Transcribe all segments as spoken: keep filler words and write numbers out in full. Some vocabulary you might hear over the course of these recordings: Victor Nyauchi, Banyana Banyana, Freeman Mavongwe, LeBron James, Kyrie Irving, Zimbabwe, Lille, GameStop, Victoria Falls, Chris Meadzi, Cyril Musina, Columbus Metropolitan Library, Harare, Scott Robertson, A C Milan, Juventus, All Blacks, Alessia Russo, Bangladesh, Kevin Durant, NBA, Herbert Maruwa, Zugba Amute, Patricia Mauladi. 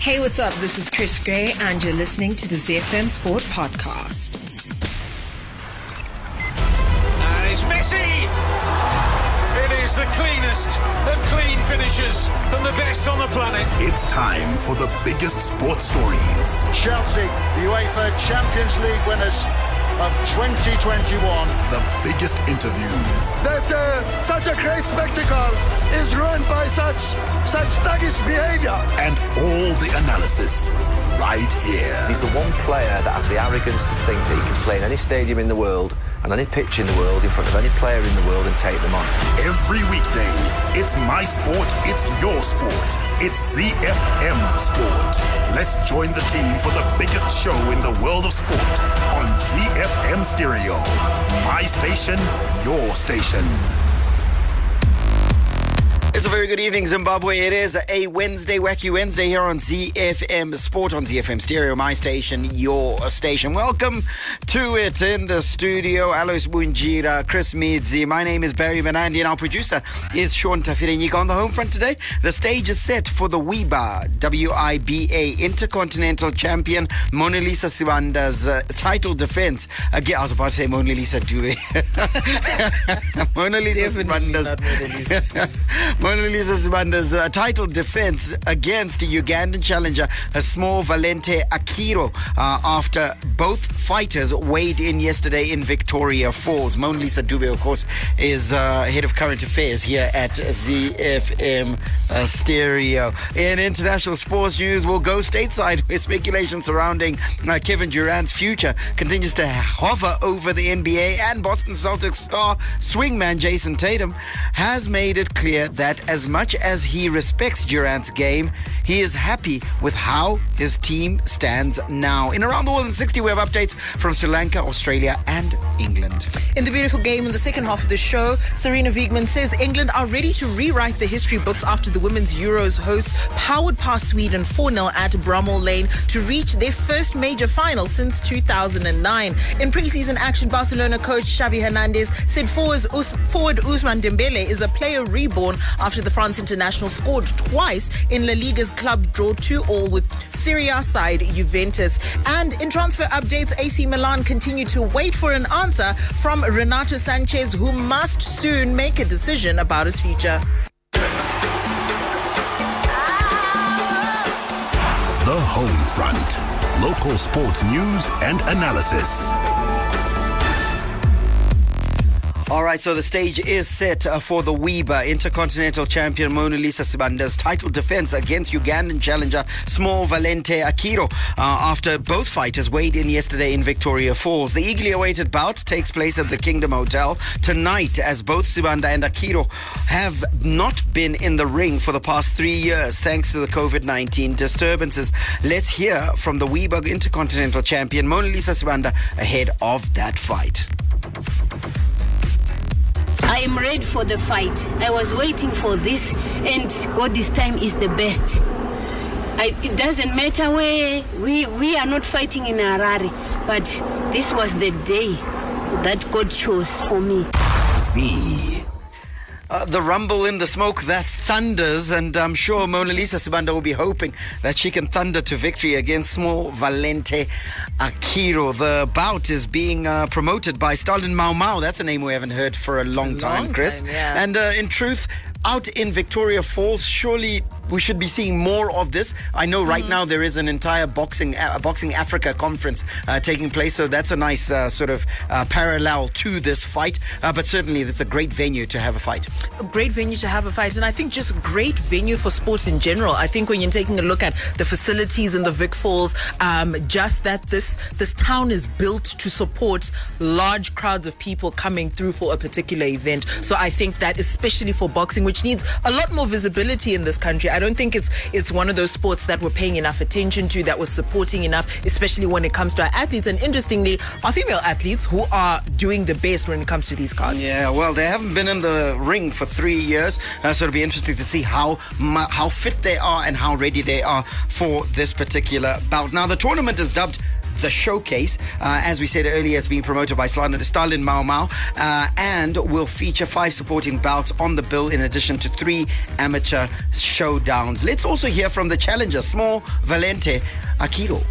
Hey, what's up? This is Chris Gray, and you're listening to the Z F M Sport Podcast. And it's Messi! It is the cleanest of clean finishes from the best on the planet. It's time for the biggest sports stories. Chelsea, the UEFA Champions League winners of twenty twenty-one. The biggest interviews. That uh, such a great spectacle is ruined by such such thuggish behaviour. And all the analysis right here. He's the one player that has the arrogance to think that he can play in any stadium in the world and any pitch in the world in front of any player in the world and take them on. Every weekday, it's my sport, it's your sport. It's Z F M Sport. Let's join the team for the biggest show in the world of sport on Z F M Stereo. My station, your station. It's a very good evening, Zimbabwe. It is a Wednesday, Wacky Wednesday here on Z F M Sport, on Z F M Stereo, my station, your station. Welcome to it in the studio. Alois Mujira, Chris Meadzi. My name is Barry Manandian. Our producer is Sean Tafirini. On the home front today, the stage is set for the WIBA, W I B A, Intercontinental Champion Mona Lisa Sibanda's uh, title defense. Again, I was about to say Mona Lisa Dube. Mona Lisa Sibanda's... Mona Lisa Sibanda's uh, title defense against Ugandan challenger a small Valente Akiro uh, after both fighters weighed in yesterday in Victoria Falls. Mona Lisa Dube, of course, is uh, head of current affairs here at Z F M uh, Stereo. In international sports news, we'll go stateside where speculation surrounding uh, Kevin Durant's future continues to hover over the N B A, and Boston Celtics star swingman Jayson Tatum has made it clear that that as much as he respects Durant's game, he is happy with how his team stands now. In Around the World in sixty, we have updates from Sri Lanka, Australia and England. In the beautiful game in the second half of the show, Sarina Wiegman says England are ready to rewrite the history books after the Women's Euros hosts powered past Sweden four nil at Bramall Lane to reach their first major final since two thousand nine. In pre-season action, Barcelona coach Xavi Hernandez said forward, Us- forward Usman Dembele is a player reborn after the France international scored twice in La Liga's club draw two all with Serie A side Juventus. And in transfer updates, A C Milan continue to wait for an answer from Renato Sanchez, who must soon make a decision about his future. The Home Front. Local sports news and analysis. All right, so the stage is set uh, for the WIBA, Intercontinental Champion Mona Lisa Sibanda's title defense against Ugandan challenger Small Valente Akiro uh, after both fighters weighed in yesterday in Victoria Falls. The eagerly awaited bout takes place at the Kingdom Hotel tonight, as both Sibanda and Akiro have not been in the ring for the past three years thanks to the COVID nineteen disturbances. Let's hear from the WIBA Intercontinental Champion Mona Lisa Sibanda ahead of that fight. I am ready for the fight. I was waiting for this, and God, this time is the best. I, it doesn't matter where we we are not fighting in Harare, but this was the day that God chose for me. See. Uh, the rumble in the smoke that thunders, and I'm sure Mona Lisa Sibanda will be hoping that she can thunder to victory against Small Valente Akiro. The bout is being uh, promoted by Stalin Mau Mau. That's a name we haven't heard for a long time, long Chris. Time, yeah. And uh, in truth, out in Victoria Falls, surely we should be seeing more of this. I know right mm-hmm. now there is an entire Boxing uh, Boxing Africa conference uh, taking place, so that's a nice uh, sort of uh, parallel to this fight. Uh, but certainly, it's a great venue to have a fight. A great venue to have a fight, and I think just great venue for sports in general. I think when you're taking a look at the facilities in the Vic Falls, um, just that this this town is built to support large crowds of people coming through for a particular event. So I think that especially for boxing, which needs a lot more visibility in this country. I don't think it's it's one of those sports that we're paying enough attention to, that we're supporting enough, especially when it comes to our athletes, and interestingly, our female athletes who are doing the best when it comes to these cards. Yeah, well, they haven't been in the ring for three years, uh, so it'll be interesting to see how how fit they are and how ready they are for this particular bout. Now, the tournament is dubbed the showcase. Uh, as we said earlier, it's being promoted by Stalin Mau Mau uh, and will feature five supporting bouts on the bill in addition to three amateur showdowns. Let's also hear from the challenger, small Valente Akiro.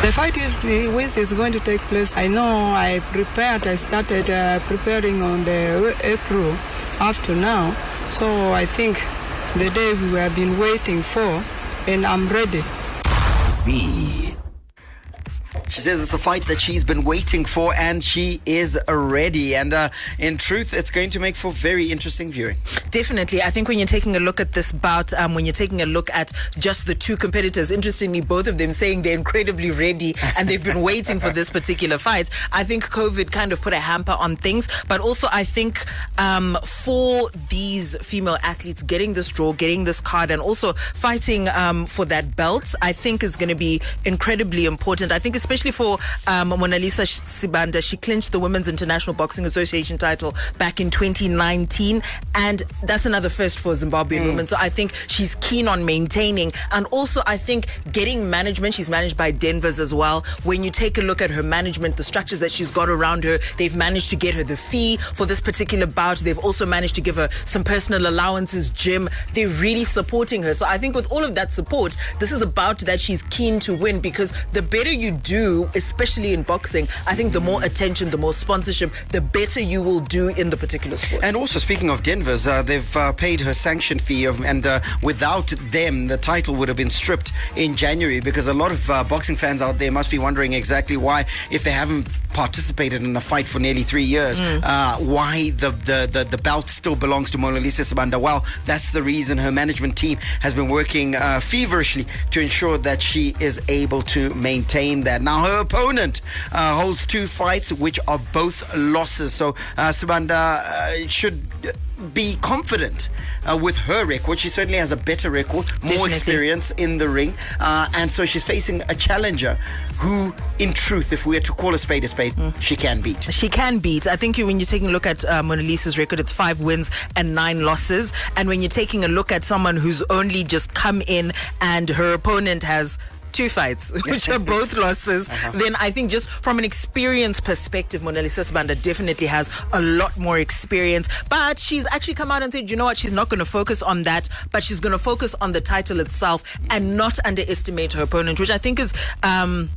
The fight is the which is going to take place. I know I prepared, I started uh, preparing on the April up to now. So I think the day we have been waiting for, and I'm ready. See. She says it's a fight that she's been waiting for and she is ready. And uh, in truth, it's going to make for very interesting viewing. Definitely. I think when you're taking a look at this bout, um, when you're taking a look at just the two competitors, interestingly, both of them saying they're incredibly ready and they've been waiting for this particular fight. I think COVID kind of put a hamper on things. But also, I think um, for these female athletes, getting this draw, getting this card, and also fighting um, for that belt, I think is going to be incredibly important. I think especially Especially for um, Mona Lisa Sibanda, she clinched the Women's International Boxing Association title back in twenty nineteen, and that's another first for Zimbabwean mm. women. So I think she's keen on maintaining, and also I think getting management. She's managed by Denver's as well. When you take a look at her management, the structures that she's got around her, they've managed to get her the fee for this particular bout. They've also managed to give her some personal allowances, gym. They're really supporting her. So I think with all of that support, this is a bout that she's keen to win, because the better you do, especially in boxing, I think the more attention, the more sponsorship, the better you will do in the particular sport. And also, speaking of Denver's, uh, they've uh, paid her sanction fee of, and uh, without them the title would have been stripped in January, because a lot of uh, boxing fans out there must be wondering exactly why, if they haven't participated in a fight for nearly three years, mm. uh, why the, the, the, the belt still belongs to Mona Lisa Sibanda. Well, that's the reason. Her management team has been working uh, feverishly to ensure that she is able to maintain that. Now, her opponent uh, holds two fights, which are both losses. So, uh, Sibanda uh, should be confident uh, with her record. She certainly has a better record, Definitely. more experience in the ring. Uh, and so she's facing a challenger who, in truth, if we were to call a spade a spade, mm. she can beat. She can beat. I think when you're taking a look at uh, Mona Lisa's record, it's five wins and nine losses. And when you're taking a look at someone who's only just come in and her opponent has two fights, which are both losses, uh-huh. then I think just from an experience perspective, Mona Lisa Sibanda definitely has a lot more experience. But she's actually come out and said, you know what, she's not going to focus on that, but she's going to focus on the title itself and not underestimate her opponent, which I think is um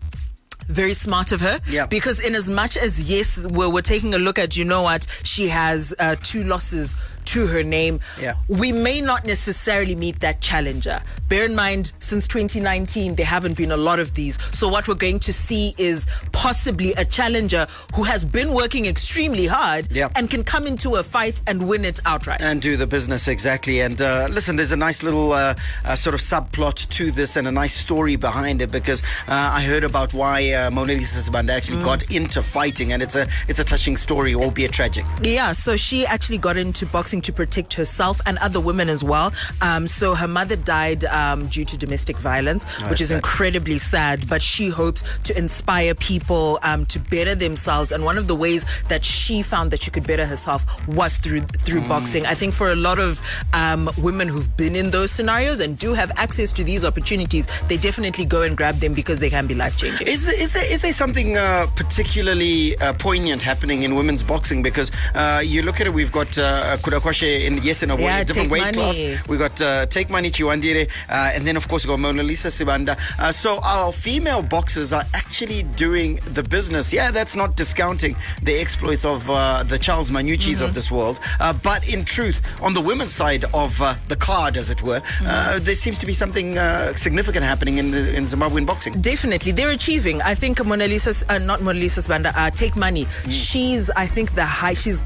very smart of her, yep. because in as much as, yes, we're, we're taking a look at, you know what, she has uh, two losses to her name, yeah. we may not necessarily meet that challenger. Bear in mind, since twenty nineteen, there haven't been a lot of these. So what we're going to see is possibly a challenger who has been working extremely hard yep. and can come into a fight and win it outright. And do the business, exactly. And uh, listen, there's a nice little uh, uh, sort of subplot to this and a nice story behind it, because uh, I heard about why uh, Mona Lisa Sibanda actually mm. got into fighting, and it's a, it's a touching story, albeit tragic. Yeah, so she actually got into boxing to protect herself and other women as well. Um, so her mother died um, due to domestic violence, oh, which is sad. Incredibly sad, but she hopes to inspire people um, to better themselves. And one of the ways that she found that she could better herself was through through mm. boxing. I think for a lot of um, women who've been in those scenarios and do have access to these opportunities, they definitely go and grab them, because they can be life-changing. Is there, is there, is there something uh, particularly uh, poignant happening in women's boxing? Because uh, you look at it, we've got uh, Kuda in yes and a yeah, different weight money. class. We got uh, Take Money Chiwandire, uh, and then of course we got Mona Lisa Sibanda. Uh, so our female boxers are actually doing the business. Yeah, that's not discounting the exploits of uh, the Charles Manucci's mm-hmm. of this world, uh, but in truth, on the women's side of uh, the card, as it were, mm-hmm. uh, there seems to be something uh, significant happening in, the, in Zimbabwean boxing. Definitely, they're achieving. I think Mona Lisa's, uh, not Mona Lisa Sibanda, uh, Take Money. Mm. She's, I think, the high. She's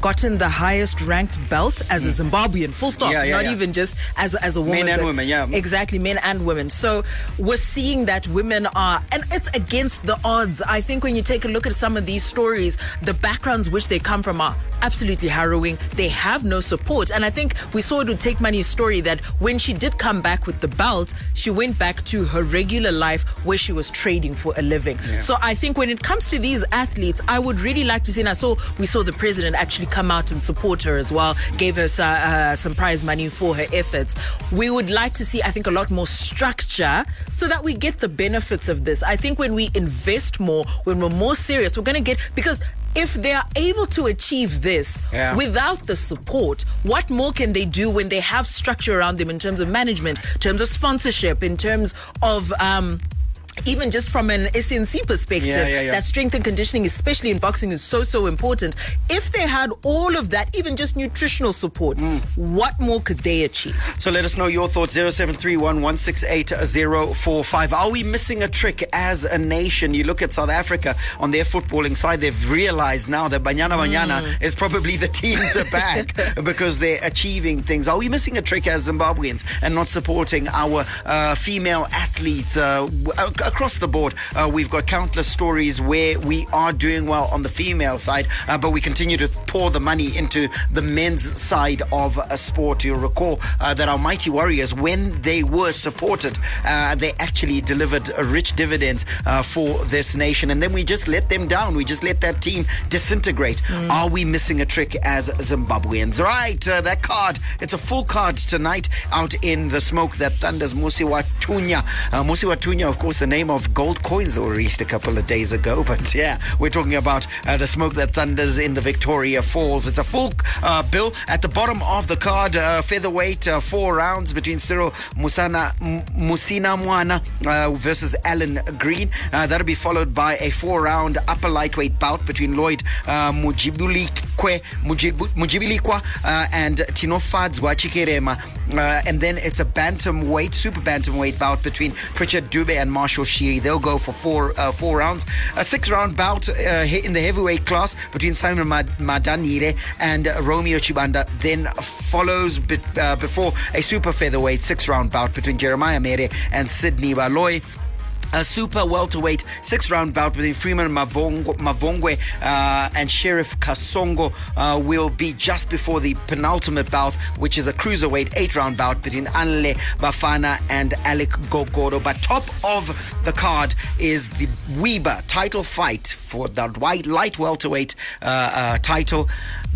gotten the highest ranked belt as a Zimbabwean, full stop, yeah, yeah, not yeah. even just as, as a woman. Men and but, women, yeah. Exactly, men and women. So we're seeing that women are, and it's against the odds. I think when you take a look at some of these stories, the backgrounds which they come from are absolutely harrowing. They have no support. And I think we saw it with Take Money's story that when she did come back with the belt, she went back to her regular life where she was trading for a living. Yeah. So I think when it comes to these athletes, I would really like to see, and I saw, we saw the president actually come out and support her as well, gave her uh, uh, some prize money for her efforts. We would like to see, I think, a lot more structure so that we get the benefits of this. I think when we invest more, when we're more serious, we're going to get, because if they are able to achieve this yeah. without the support, what more can they do when they have structure around them in terms of management, in terms of sponsorship, in terms of... Um, even just from an S N C perspective, yeah, yeah, yeah. that strength and conditioning, especially in boxing, is so, so important. If they had all of that, even just nutritional support, mm. what more could they achieve? So let us know your thoughts, zero seven three one, one six eight, zero four five. Are we missing a trick as a nation? You look at South Africa on their footballing side, they've realized now that Banyana Banyana mm. is probably the team to back because they're achieving things. Are we missing a trick as Zimbabweans and not supporting our uh, female athletes? Uh, Across the board, uh, we've got countless stories where we are doing well on the female side, uh, but we continue to pour the money into the men's side of a sport. You'll recall uh, that our mighty Warriors, when they were supported, uh, they actually delivered rich dividends uh, for this nation. And then we just let them down. We just let that team disintegrate. Mm. Are we missing a trick as Zimbabweans? Right, uh, that card, it's a full card tonight out in the smoke that thunders Musiwa Tunya. Uh, Musiwa Tunya, of course, the name of gold coins that were released a couple of days ago. But yeah, we're talking about uh, the smoke that thunders in the Victoria Falls. It's a full uh, bill at the bottom of the card. Uh, featherweight, uh, four rounds between Cyril Musana, M- Musina Mwana uh, versus Alan Green. Uh, that'll be followed by a four-round upper lightweight bout between Lloyd uh, Mujibulikwe, Mujibu, Mujibulikwa uh, and Tino Fadzwa Chikerema. Uh, and then it's a bantamweight, super bantamweight bout between Pritchard Dube and Marshall Shiri. They'll go for four uh, four rounds. A six-round bout uh, in the heavyweight class between Simon Mad- Madanire and uh, Romeo Chibanda. Then follows be- uh, before a super featherweight six-round bout between Jeremiah Mere and Sydney Baloyi. A super welterweight six-round bout between Freeman Mavongwe, Mavongwe uh, and Sheriff Kasongo uh, will be just before the penultimate bout, which is a cruiserweight eight-round bout between Anle Bafana and Alec Gogoro. But top of the card is the WIBA title fight for the white light welterweight uh, uh, title.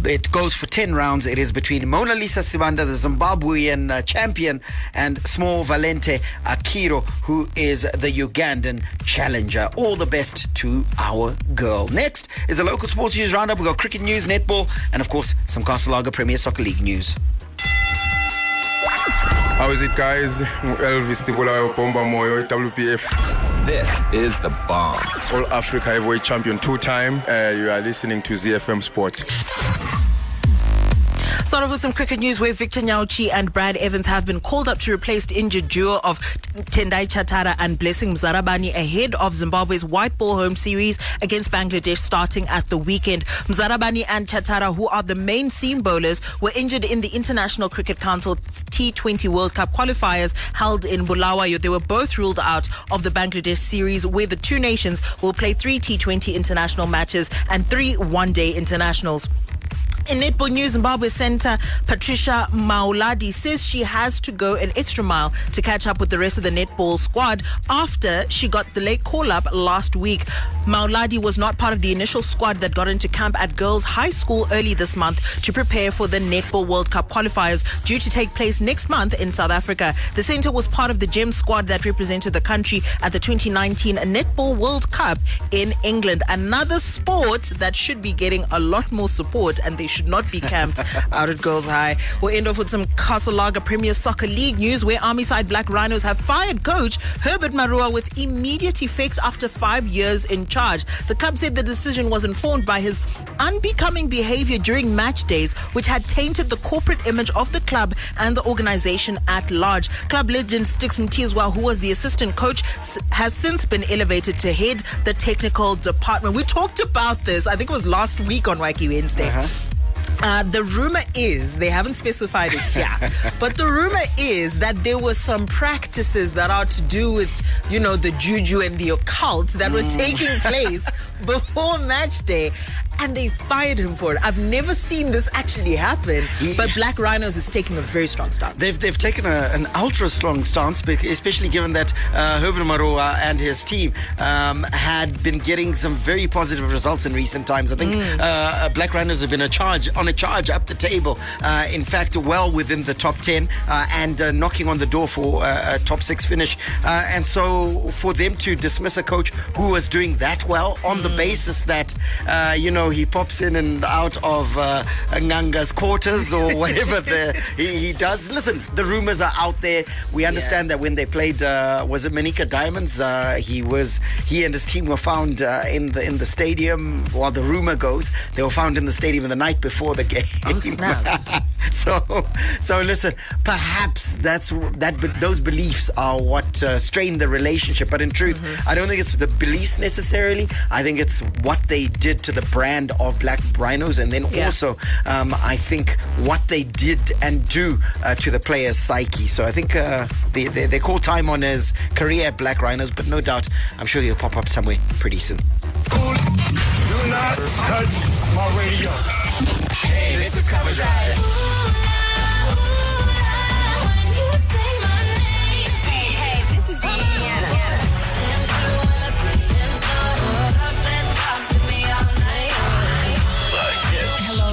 It goes for ten rounds. It is between Mona Lisa Sibanda, the Zimbabwean uh, champion, and small Valente Akiro, who is the Ugandan challenger. All the best to our girl. Next is the local sports news roundup. We've got cricket news, netball, and of course, some Casablanca Premier Soccer League news. How is it, guys? Elvis Nicolayo Pomba Moyo, W P F. This is The Bomb. All Africa heavyweight champion two-time. Uh, you are listening to Z F M Sport. Start off with some cricket news where Victor Nyauchi and Brad Evans have been called up to replace the injured duo of Tendai Chatara and Blessing Mzarabani ahead of Zimbabwe's white ball home series against Bangladesh starting at the weekend. Mzarabani and Chatara, who are the main seam bowlers, were injured in the International Cricket Council T twenty World Cup qualifiers held in Bulawayo. They were both ruled out of the Bangladesh series, where the two nations will play three T twenty international matches and three one-day internationals. In netball news, Zimbabwe center Patricia Mauladi says she has to go an extra mile to catch up with the rest of the netball squad after she got the late call-up last week. Mauladi was not part of the initial squad that got into camp at Girls High School early this month to prepare for the Netball World Cup qualifiers due to take place next month in South Africa. The center was part of the gem squad that represented the country at the twenty nineteen Netball World Cup in England. Another sport that should be getting a lot more support, and they should not be camped out at Girls High. We'll end off with some Casablanca Premier Soccer League news where Army side Black Rhinos have fired coach Herbert Maruwa with immediate effect after five years in charge. The club said the decision was informed by his unbecoming behavior during match days, which had tainted the corporate image of the club and the organization at large. Club legend Stix Mtizwa, who was the assistant coach, has since been elevated to head the technical department. We talked about this, I think it was last week on Wacky Wednesday. Uh-huh. Uh, the rumor is, they haven't specified it here, but the rumor is that there were some practices that are to do with, you know, the juju and the occult that were mm. taking place before match day, and they fired him for it. I've never seen this actually happen, but Black Rhinos is taking a very strong stance. They've they've taken a, an ultra strong stance, especially given that uh, Herbert Maruwa and his team um, had been getting some very positive results in recent times. I think mm. uh, Black Rhinos have been a charge on a charge up the table. Uh, in fact, well within the top ten uh, and uh, knocking on the door for uh, a top six finish. Uh, and so for them to dismiss a coach who was doing that well on mm. the basis that, uh, you know, he pops in and out of uh, Nganga's quarters or whatever the, he, he does. Listen, the rumors are out there. We understand yeah. that when they played, uh, was it Manika Diamonds? Uh, he was he and his team were found uh, in the in the stadium. Well, the rumor goes they were found in the stadium the night before the game. Oh snap! so, so listen. Perhaps that's that. Those beliefs are what uh, strain the relationship. But in truth, mm-hmm. I don't think it's the beliefs necessarily. I think it's what they did to the brand of Black Rhinos, and then yeah. also um, I think what they did and do uh, to the players' psyche. So I think uh, they, they, they call time on his career Black Rhinos, but no doubt I'm sure he'll pop up somewhere pretty soon. Do not touch my radio. Hey, this is Cover Drive.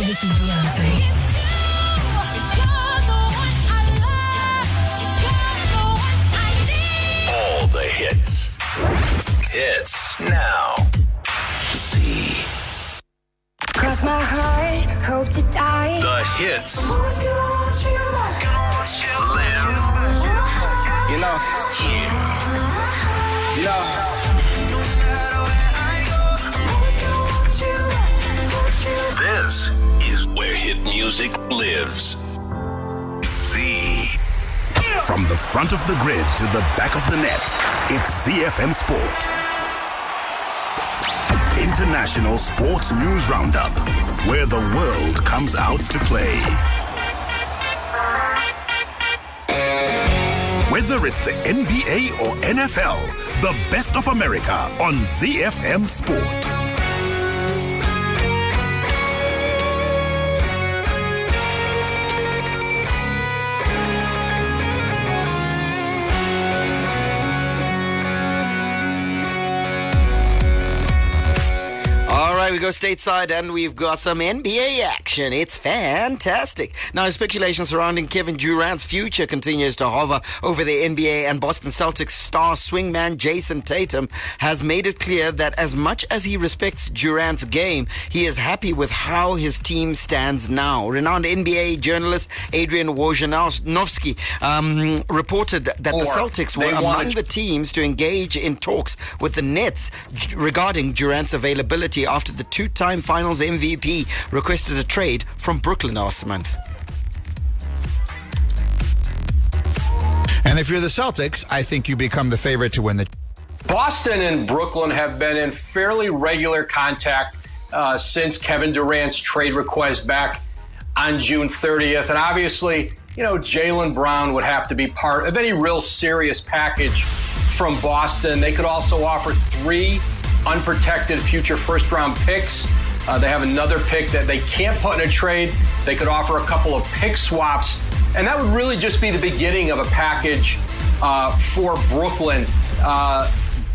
This is Beyonce. All the hits. Hits now. See. Cross my heart, hope to die. The hits. Live. You know. Yeah. You know. This is where hit music lives. Z. From the front of the grid to the back of the net, it's Z F M Sport. International Sports News Roundup, where the world comes out to play. Whether it's the N B A or N F L, the best of America on Z F M Sport. We go stateside and we've got some N B A action. It's fantastic. Now, speculation surrounding Kevin Durant's future continues to hover over the N B A, and Boston Celtics star swingman Jayson Tatum has made it clear that as much as he respects Durant's game, he is happy with how his team stands now. Renowned N B A journalist Adrian Wojnarowski um, reported that or the Celtics were among the teams to engage in talks with the Nets regarding Durant's availability after the two-time Finals M V P requested a trade from Brooklyn last month. And if you're the Celtics, I think you become the favorite to win the... Boston and Brooklyn have been in fairly regular contact uh, since Kevin Durant's trade request back on June thirtieth. And obviously, you know, Jaylen Brown would have to be part of any real serious package from Boston. They could also offer three unprotected future first-round picks. Uh, they have another pick that they can't put in a trade. They could offer a couple of pick swaps, and that would really just be the beginning of a package uh, for Brooklyn. Uh,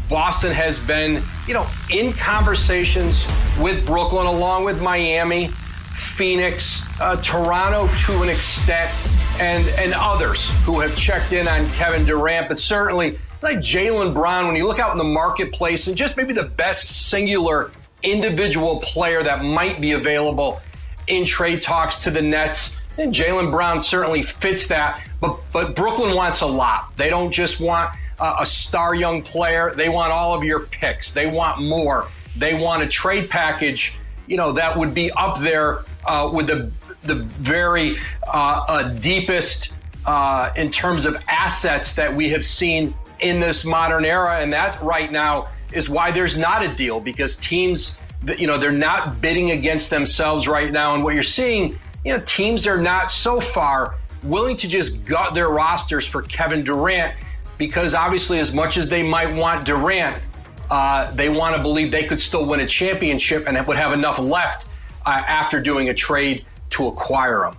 Boston has been, you know, in conversations with Brooklyn, along with Miami, Phoenix, uh, Toronto to an extent, and, and others who have checked in on Kevin Durant, but certainly like Jaylen Brown, when you look out in the marketplace and just maybe the best singular individual player that might be available in trade talks to the Nets, and Jaylen Brown certainly fits that. But but Brooklyn wants a lot. They don't just want a, a star young player. They want all of your picks. They want more. They want a trade package, you know, that would be up there uh, with the the very uh, uh, deepest uh, in terms of assets that we have seen in this modern era. And that right now is why there's not a deal, because teams you know, they're not bidding against themselves right now. And what you're seeing, you know, teams are not so far willing to just gut their rosters for Kevin Durant, because obviously as much as they might want Durant, uh, they want to believe they could still win a championship and would have enough left uh, after doing a trade to acquire him.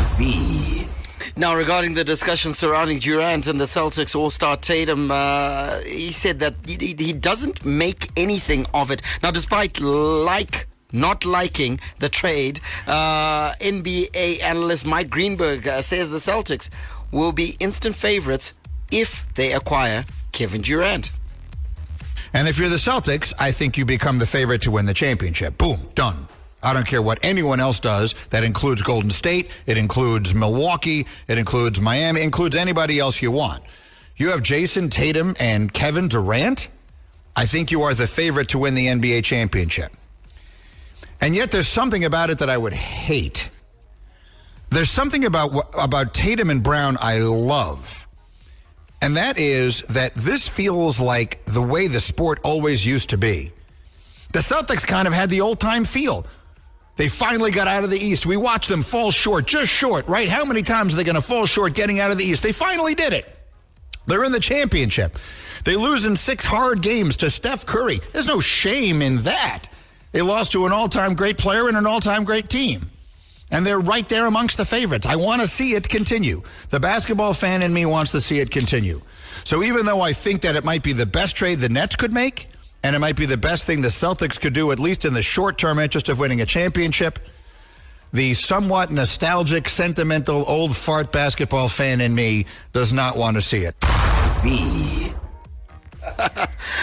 Z. Now, regarding the discussion surrounding Durant and the Celtics All-Star Tatum, uh, he said that he, he doesn't make anything of it. Now, despite like not liking the trade, uh, N B A analyst Mike Greenberg uh, says the Celtics will be instant favorites if they acquire Kevin Durant. And if you're the Celtics, I think you become the favorite to win the championship. Boom, done. I don't care what anyone else does. That includes Golden State. It includes Milwaukee. It includes Miami. It includes anybody else you want. You have Jayson Tatum and Kevin Durant. I think you are the favorite to win the N B A championship. And yet there's something about it that I would hate. There's something about about Tatum and Brown I love. And that is that this feels like the way the sport always used to be. The Celtics kind of had the old-time feel. They finally got out of the East. We watched them fall short, just short, right? How many times are they going to fall short getting out of the East? They finally did it. They're in the championship. They lose in six hard games to Steph Curry. There's no shame in that. They lost to an all-time great player and an all-time great team. And they're right there amongst the favorites. I want to see it continue. The basketball fan in me wants to see it continue. So even though I think that it might be the best trade the Nets could make, and it might be the best thing the Celtics could do, at least in the short-term interest of winning a championship, the somewhat nostalgic, sentimental, old fart basketball fan in me does not want to see it. See.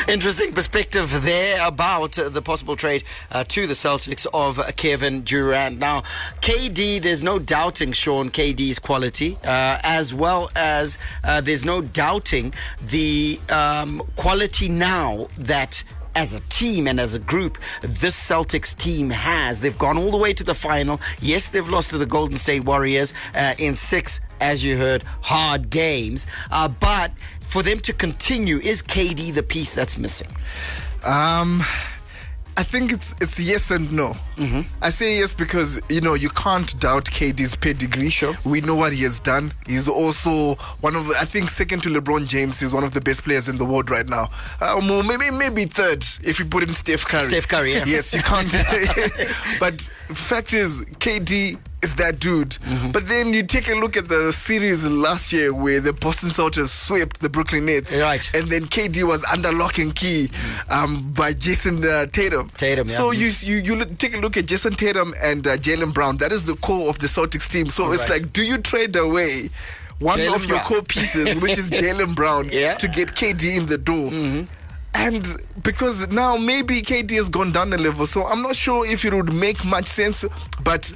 Interesting perspective there about uh, the possible trade uh, to the Celtics of uh, Kevin Durant. Now, K D, there's no doubting, Sean, K D's quality, uh, as well as uh, there's no doubting the um, quality now that, as a team and as a group, this Celtics team has. They've gone all the way to the final. Yes, they've lost to the Golden State Warriors uh, in six, as you heard, hard games. Uh, but for them to continue, is K D the piece that's missing? Um, I think it's it's yes and no. Mm-hmm. I say yes because, you know, you can't doubt K D's pedigree. Sure. We know what he has done. He's also one of the, I think second to LeBron James, he's one of the best players in the world right now. Um, maybe maybe third if you put in Steph Curry. Steph Curry, yeah. Yes, you can't. But fact is, K D is that dude. Mm-hmm. But then you take a look at the series last year where the Boston Celtics swept the Brooklyn Nets. Right. And then K D was under lock and key um, by Jayson uh, Tatum. Tatum, yeah. So you, you, you look, take a look at Jayson Tatum and uh, Jaylen Brown. That is the core of the Celtics team. So Right. It's like, do you trade away one Jaylen of Brown. Your core pieces, which is Jaylen Brown, yeah. to get K D in the door? Mm-hmm. And because now maybe K D has gone down a level, so I'm not sure if it would make much sense, but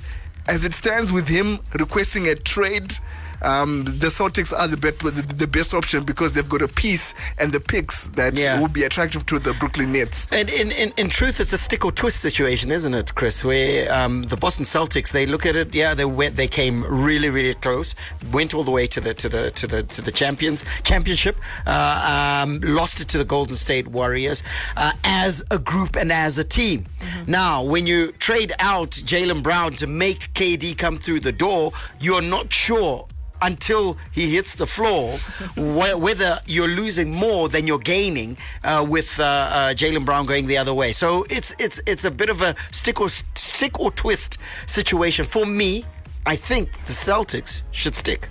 as it stands with him requesting a trade, um, the Celtics are the, bet- the best option because they've got a piece and the picks that yeah. will be attractive to the Brooklyn Nets. And in, in, in truth, it's a stick or twist situation, isn't it, Chris? Where um, the Boston Celtics, they look at it, yeah, they went, they came really, really close, went all the way to the to the to the to the champions championship, uh, um, lost it to the Golden State Warriors uh, as a group and as a team. Mm-hmm. Now, when you trade out Jaylen Brown to make K D come through the door, you're not sure until he hits the floor, wh- whether you're losing more than you're gaining uh, with uh, uh, Jaylen Brown going the other way. So it's it's it's a bit of a stick or stick or twist situation. For me, I think the Celtics should stick.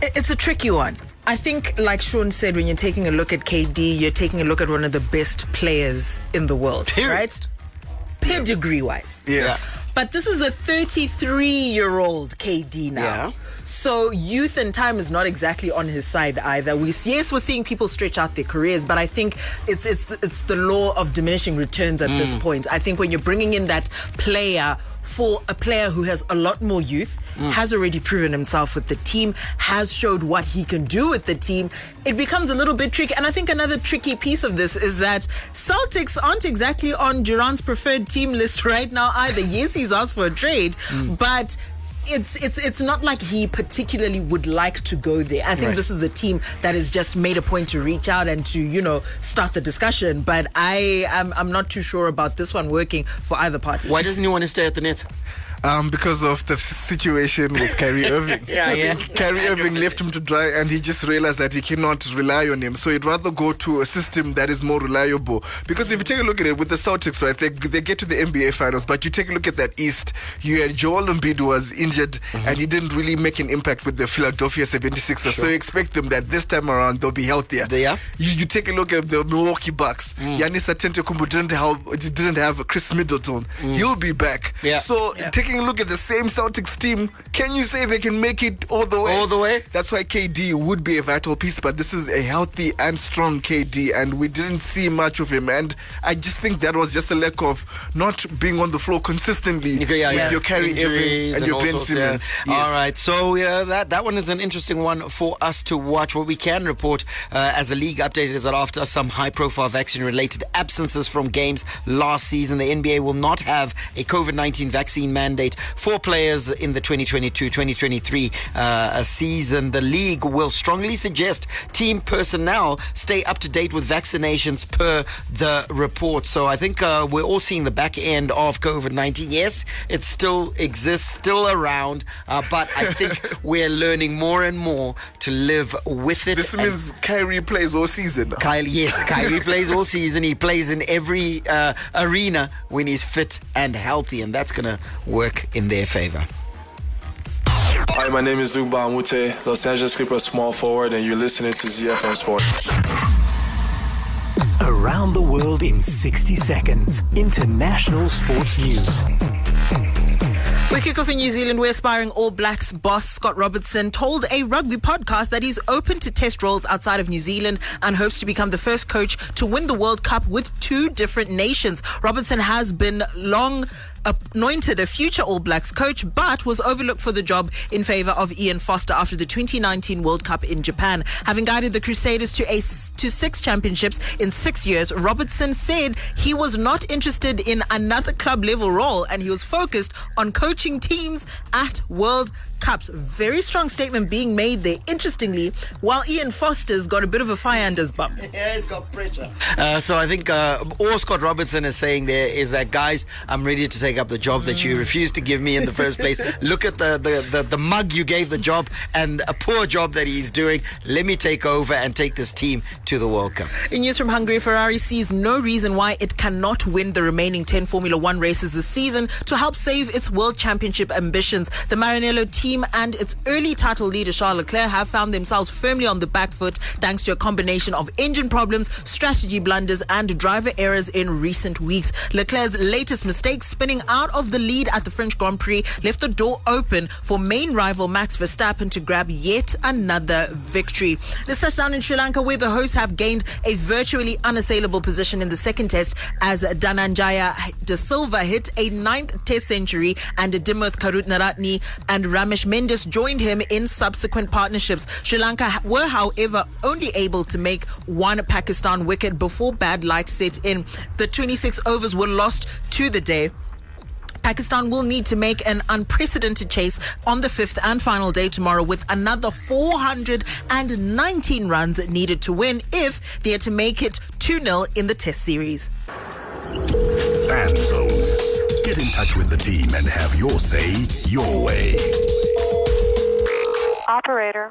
It's a tricky one. I think, like Sean said, when you're taking a look at K D, you're taking a look at one of the best players in the world, Period. right? Pedigree-wise. Yeah. yeah. But this is a thirty-three-year-old K D now. Yeah. So youth and time is not exactly on his side either. We Yes, we're seeing people stretch out their careers, but I think it's it's it's the law of diminishing returns at mm. this point. I think when you're bringing in that player for a player who has a lot more youth, mm. has already proven himself with the team, has showed what he can do with the team, it becomes a little bit tricky. And I think another tricky piece of this is that Celtics aren't exactly on Durant's preferred team list right now either. Yes, he's asked for a trade, mm. but it's it's it's not like he particularly would like to go there. I think right. this is the team that has just made a point to reach out and to, you know, start the discussion. But I am I'm, I'm not too sure about this one working for either party. Why doesn't he want to stay at the Nets? Um, because of the situation with Kyrie Irving. yeah, yeah. Kyrie Irving left him to dry, and he just realized that he cannot rely on him. So he'd rather go to a system that is more reliable. Because if you take a look at it with the Celtics, right, they, they get to the N B A finals, but you take a look at that East, you had Joel Embiid was injured, mm-hmm. and he didn't really make an impact with the Philadelphia 76ers. Sure. So you expect them that this time around they'll be healthier. They are. You, you take a look at the Milwaukee Bucks. Mm. Giannis Antetokounmpo didn't have, didn't have Chris Middleton. Mm. He'll be back. Yeah. So yeah. take look at the same Celtics team. Can you say they can make it all the way? All the way. That's why K D would be a vital piece, but this is a healthy and strong K D, and we didn't see much of him. And I just think that was just a lack of not being on the floor consistently okay, yeah, with yeah. your Kyrie Irving and, and your Ben sorts, Simmons. Yeah. Yes. All right, so uh, that that one is an interesting one for us to watch. What we can report uh, as a league update is that after some high-profile vaccine-related absences from games last season, the N B A will not have a COVID nineteen vaccine mandate for players in the twenty twenty-two twenty twenty-three uh, season. The league will strongly suggest team personnel stay up to date with vaccinations per the report. So I think uh, we're all seeing the back end of COVID nineteen. Yes, it still exists, still around, uh, but I think we're learning more and more to live with it. This means Kyrie plays all season. Kylie, yes, Kyrie plays all season. He plays in every uh, arena when he's fit and healthy, and that's going to work in their favor. Hi, my name is Zugba Amute, Los Angeles Clippers small forward, and you're listening to Z F M Sport. Around the world in sixty seconds. International sports news. We kick off in New Zealand, where aspiring All Blacks boss Scott Robertson told a rugby podcast that he's open to test roles outside of New Zealand and hopes to become the first coach to win the World Cup with two different nations. Robertson has been long anointed a future All Blacks coach, but was overlooked for the job in favour of Ian Foster after the twenty nineteen World Cup in Japan. Having guided the Crusaders to a, to six championships in six years, Robertson said he was not interested in another club-level role, and he was focused on coaching teams at World Cups. Very strong statement being made there. Interestingly, while Ian Foster's got a bit of a fire under his bum. Yeah, he's got pressure. Uh, so I think uh, all Scott Robertson is saying there is that, guys, I'm ready to take up the job mm. that you refused to give me in the first place. Look at the, the, the, the mug you gave the job and a poor job that he's doing. Let me take over and take this team to the World Cup. In news from Hungary, Ferrari sees no reason why it cannot win the remaining ten Formula One races this season to help save its World Championship ambitions. The Maranello team and its early title leader Charles Leclerc have found themselves firmly on the back foot thanks to a combination of engine problems, strategy blunders and driver errors in recent weeks. Leclerc's latest mistake, spinning out of the lead at the French Grand Prix, left the door open for main rival Max Verstappen to grab yet another victory. Let's touch down in Sri Lanka, where the hosts have gained a virtually unassailable position in the second test as Dhananjaya Da Silva hit a ninth test century and Dimuth Karutnaratne and Ramesh Mendes joined him in subsequent partnerships. Sri Lanka were, however, only able to make one Pakistan wicket before bad light set in. The twenty-six overs were lost to the day. Pakistan will need to make an unprecedented chase on the fifth and final day tomorrow, with another four hundred nineteen runs needed to win if they are to make it two nil in the Test series. Fan Zone. Get in touch with the team and have your say your way. Operator.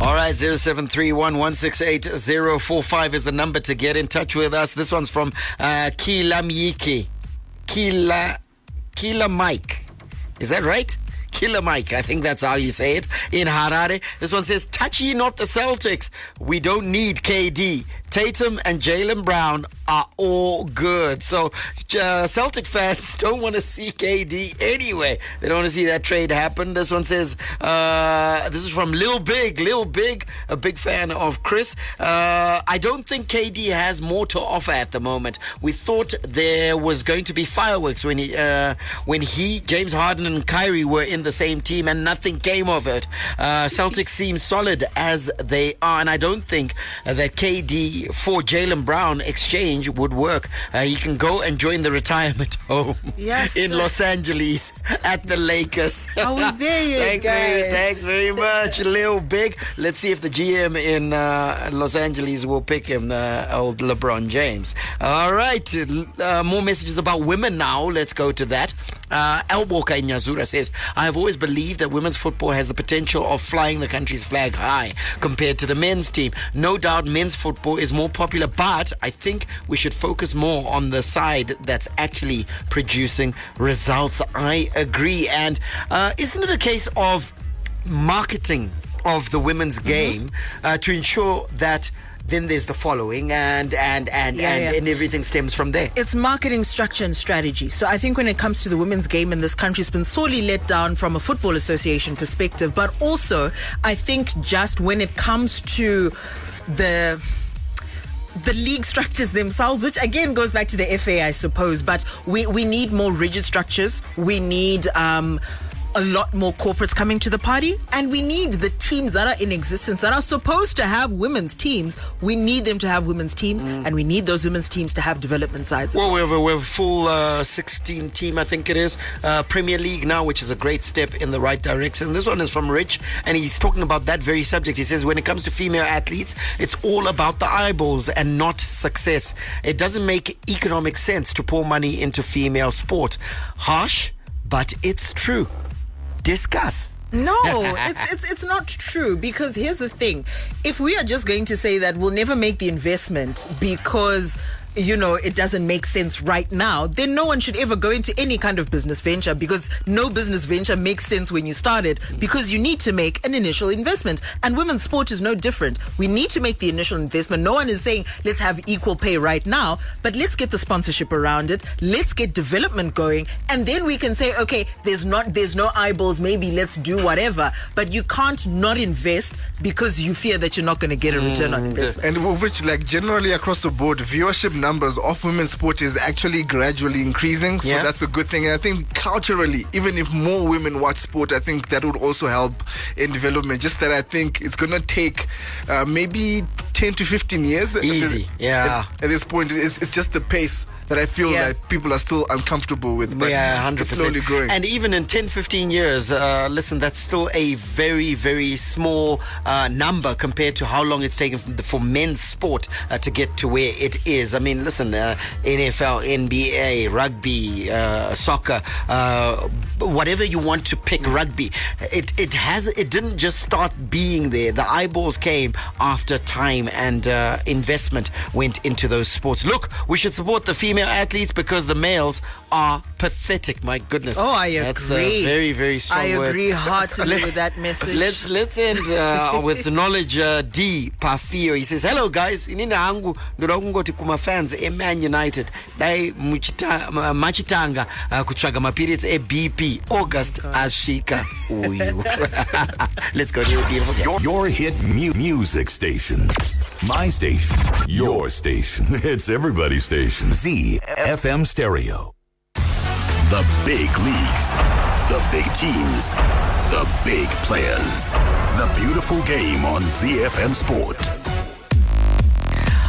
All right, zero seven three one one six eight zero four five is the number to get in touch with us. This one's from uh, Kila Myiki. Kila, Kila Mike. Is that right? Killer Mike, I think that's how you say it, in Harare. This one says, touch ye not the Celtics. We don't need K D. Tatum and Jaylen Brown are all good. So uh, Celtic fans don't want to see K D anyway. They don't want to see that trade happen. This one says, uh, this is from Lil Big. Lil Big, a big fan of Chris. Uh, I don't think K D has more to offer at the moment. We thought there was going to be fireworks when he, uh, when he, James Harden and Kyrie were in the same team, and nothing came of it. Uh, Celtics seem solid as they are, and I don't think that K D the for Jaylen Brown exchange would work. Uh, he can go and join the retirement home yes, in Los Angeles at the Lakers. Are we there yet, thanks, guys? Very, thanks very much, Lil Big. Let's see if the G M in uh, Los Angeles will pick him, uh, old LeBron James. All right, uh, more messages about women now. Let's go to that. Uh, El Boka in Nyazura says, I have always believed that women's football has the potential of flying the country's flag high compared to the men's team. No doubt men's football is more popular, but I think we should focus more on the side that's actually producing results. I agree. And uh, isn't it a case of marketing of the women's game mm-hmm. uh, to ensure that then there's the following and and and, yeah, and, yeah. and everything stems from there? It's marketing, structure and strategy. So I think when it comes to the women's game in this country, it's been sorely let down from a football association perspective. But also, I think just when it comes to the... the league structures themselves, which again goes back to the F A, I suppose. But we, we need more rigid structures. We need... Um, a lot more corporates coming to the party, and we need the teams that are in existence that are supposed to have women's teams. We need them to have women's teams, mm. and we need those women's teams to have development sides. Well, we have a, we have a full uh, sixteen team, I think it is, uh, Premier League now, which is a great step in the right direction. This one is from Rich, and he's talking about that very subject. He says, when it comes to female athletes, it's all about the eyeballs and not success. It doesn't make economic sense to pour money into female sport. Harsh, but it's true. Discuss. No, it's, it's it's not true, because here's the thing. If we are just going to say that we'll never make the investment because, you know, it doesn't make sense right now, then no one should ever go into any kind of business venture, because no business venture makes sense when you start it, because you need to make an initial investment. And women's sport is no different. We need to make the initial investment. No one is saying, let's have equal pay right now, but let's get the sponsorship around it. Let's get development going. And then we can say, okay, there's not, there's no eyeballs. Maybe let's do whatever. But you can't not invest because you fear that you're not going to get a return on investment. And which, like, generally across the board, viewership numbers of women's sport is actually gradually increasing, so yeah. that's a good thing. And I think culturally, even if more women watch sport, I think that would also help in development. Just that I think it's going to take uh, maybe ten to fifteen years easy at this, yeah at, at this point. It's, it's just the pace that I feel yeah. that people are still uncomfortable with, but yeah, one hundred percent. It's slowly growing. And even in ten, fifteen years, uh, listen, that's still a very, very small uh, number compared to how long it's taken for, for men's sport uh, to get to where it is. I mean, listen, uh, N F L, N B A, rugby, uh, soccer, uh, whatever you want to pick, rugby, it, it has it didn't just start being there. The eyeballs came after time and uh, investment went into those sports. Look, we should support the female Female athletes because the males are pathetic. My goodness. Oh, I agree. That's a very, very strong word. I agree words. heartily with that message. Let's let's end uh, with knowledge. Uh, D. Pafio. He says, "Hello, guys. Inina hangu ndorongoti kuma fans e Man United. Dai muchita machitanga kuchaga mapirits e B P August ashika uyu." Let's go to your, your hit mu- music station. My station. Your station. It's everybody's station. Z F M Stereo. The big leagues, the big teams, the big players. The beautiful game on Z F M Sport.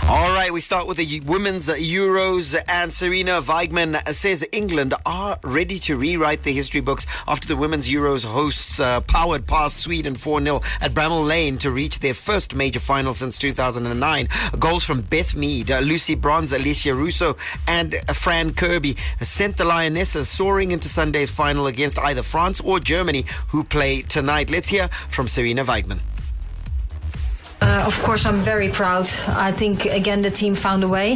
All right, we start with the women's Euros, and Sarina Wiegman says England are ready to rewrite the history books after the women's Euros hosts uh, powered past Sweden four nil at Bramall Lane to reach their first major final since two thousand nine. Goals from Beth Mead, uh, Lucy Bronze, Alessia Russo, and uh, Fran Kirby sent the Lionesses soaring into Sunday's final against either France or Germany, who play tonight. Let's hear from Sarina Wiegman. Uh, of course, I'm very proud. I think, again, the team found a way.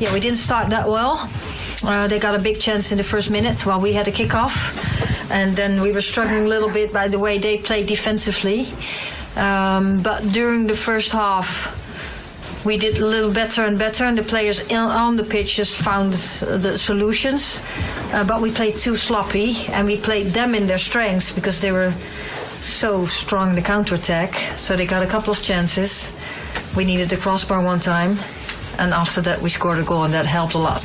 Yeah, we didn't start that well. Uh, they got a big chance in the first minute while we had a kickoff. And then we were struggling a little bit by the way they played defensively. Um, but during the first half, we did a little better and better. And the players on the pitch just found the solutions. Uh, but we played too sloppy. And we played them in their strengths because they were so strong in the counter-attack, so they got a couple of chances. We needed the crossbar one time, and after that we scored a goal, and that helped a lot.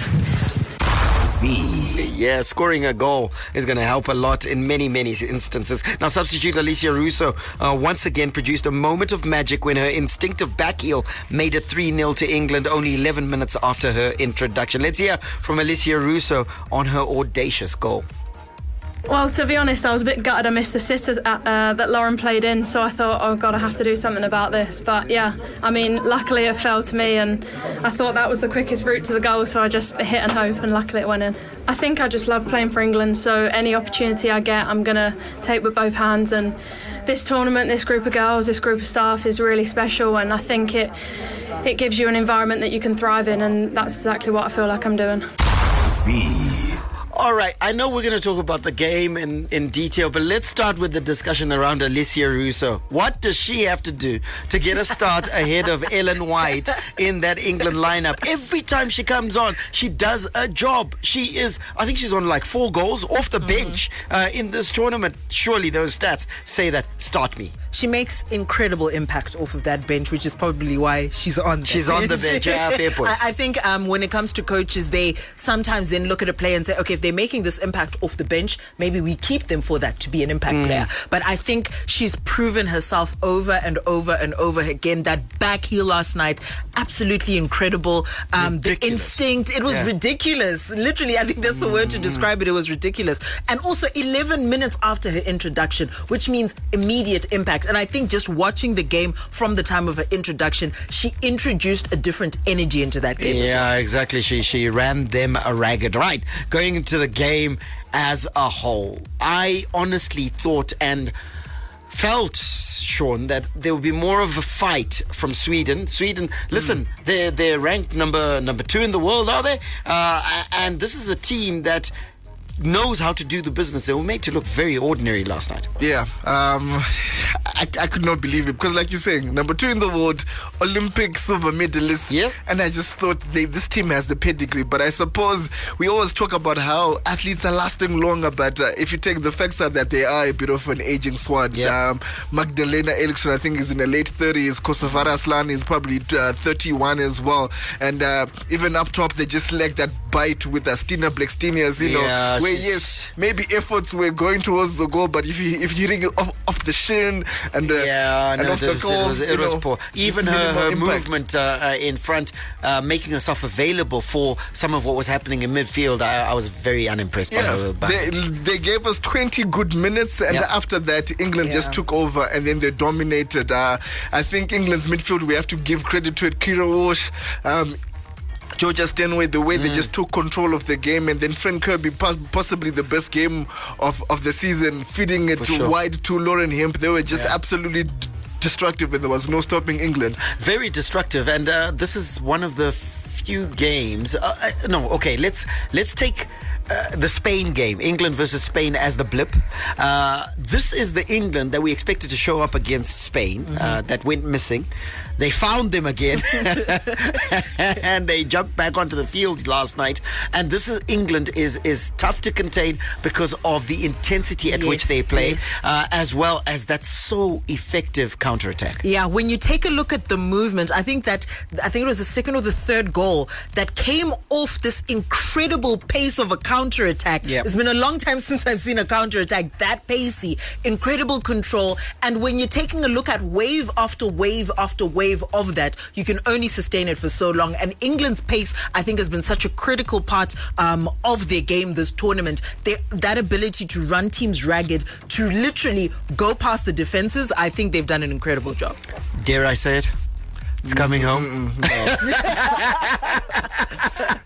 Z. Yeah, scoring a goal is going to help a lot in many, many instances. Now, substitute Alessia Russo uh, once again produced a moment of magic when her instinctive backheel made it three nil to England only eleven minutes after her introduction. Let's hear from Alessia Russo on her audacious goal. Well, to be honest, I was a bit gutted I missed the sitter uh, that Lauren played in, so I thought, oh God, I have to do something about this. But yeah, I mean, luckily it fell to me, and I thought that was the quickest route to the goal, so I just hit and hope, and luckily it went in. I think I just love playing for England, so any opportunity I get, I'm going to take with both hands. And this tournament, this group of girls, this group of staff is really special, and I think it it gives you an environment that you can thrive in, and that's exactly what I feel like I'm doing. See. All right, I know we're going to talk about the game in, in detail, but let's start with the discussion around Alessia Russo. What does she have to do to get a start ahead of Ellen White in that England lineup? Every time she comes on, she does a job. She is, I think she's on like four goals off the mm-hmm. bench uh, in this tournament. Surely those stats say that. Start me. She makes incredible impact off of that bench, which is probably why she's on the she's bench. She's on the bench, yeah, fair point. I, I think um, when it comes to coaches, they sometimes then look at a player and say, okay, if they're making this impact off the bench, maybe we keep them for that to be an impact mm. player. But I think she's proven herself over and over and over again. That back heel last night, absolutely incredible. Um, the instinct, it was yeah. ridiculous. Literally, I think that's the mm. word to describe it. It was ridiculous. And also eleven minutes after her introduction, which means immediate impact. And I think just watching the game from the time of her introduction, she introduced a different energy into that game. Yeah, exactly. She she ran them ragged. Right, going into the game as a whole, I honestly thought and felt, Sean, that there would be more of a fight from Sweden. Sweden, listen, mm. they're, they're ranked number, number two in the world, are they? Uh, and this is a team that knows how to do the business. They were made to look very ordinary last night. Yeah, um, I, I could not believe it, because like you're saying, number two in the world, Olympic silver medalist. Yeah. And I just thought they, this team has the pedigree. But I suppose we always talk about how athletes are lasting longer, but uh, if you take the facts out that they are a bit of an aging squad. Yeah. Um, Magdalena Eriksson, I think, is in her late thirties. Kosovara Aslan is probably uh, thirty-one as well. And uh, even up top, they just lack that bite with Astina Blackstenius, you know. Yeah. Where, yes, maybe efforts were going towards the goal, but if you if you're hitting it off, off the shin and uh, yeah, and no, off the was, goal, it was, it was know, poor. Even her, her movement uh, uh, in front, uh, making herself available for some of what was happening in midfield, I, I was very unimpressed yeah. by her. By they, they gave us twenty good minutes, and yep. after that, England yeah. just took over, and then they dominated. Uh, I think England's midfield, we have to give credit to it, Kira Walsh. Um, Georgia Stanway, the way mm. they just took control of the game, and then Frank Kirby, possibly the best game of, of the season, feeding it sure. wide to Lauren Hemp. They were just yeah. absolutely d- destructive, and there was no stopping England. Very destructive, and uh, this is one of the few games. Uh, I, no, okay, let's let's take. Uh, the Spain game, England versus Spain, as the blip. Uh, this is the England that we expected to show up against Spain mm-hmm. uh, that went missing. They found them again and they jumped back onto the field last night. And this is England is is tough to contain because of the intensity at yes, which they play yes. uh, as well as that so effective counterattack. Yeah, when you take a look at the movement, I think that I think it was the second or the third goal that came off this incredible pace of a counter-attack. Yep. It's been a long time since I've seen a counter-attack that pacey. Incredible control. And when you're taking a look at wave after wave after wave of that, you can only sustain it for so long. And England's pace, I think, has been such a critical part um, of their game this tournament. They, that ability to run teams ragged, to literally go past the defenses, I think they've done an incredible job. Dare I say it? It's coming home. No.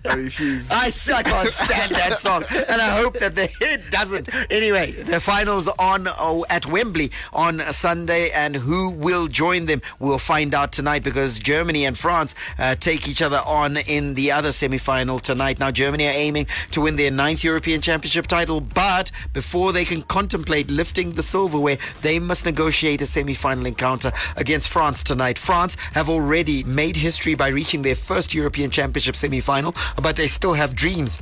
I refuse. I, I can't stand that song. And I hope that the hit doesn't. Anyway, the finals on oh, at Wembley on Sunday. And who will join them? We'll find out tonight, because Germany and France uh, take each other on in the other semi-final tonight. Now, Germany are aiming to win their ninth European Championship title. But before they can contemplate lifting the silverware, they must negotiate a semi-final encounter against France tonight. France have already already made history by reaching their first European Championship semi-final, but they still have dreams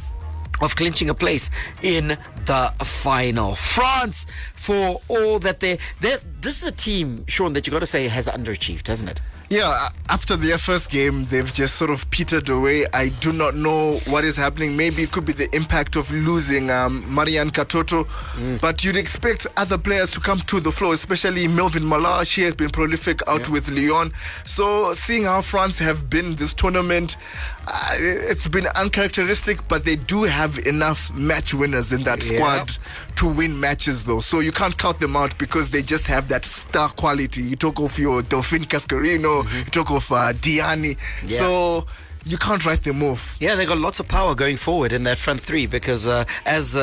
of clinching a place in the final. France, for all that they... This is a team, Sean, that you got to say has underachieved, hasn't it? Yeah, after their first game, they've just sort of petered away. I do not know what is happening. Maybe it could be the impact of losing um, Marianne Katoto. Mm. But you'd expect other players to come to the floor, especially Melvin Mala. She has been prolific out yeah. with Lyon. So seeing how France have been this tournament, uh, it's been uncharacteristic, but they do have enough match winners in that yeah. squad to win matches, though. So you can't count them out because they just have that star quality. You talk of your Delphine Cascarino, mm-hmm. you talk of uh, Diani. Yeah. So you can't write them off. Yeah, they got lots of power going forward in that front three because uh, as uh,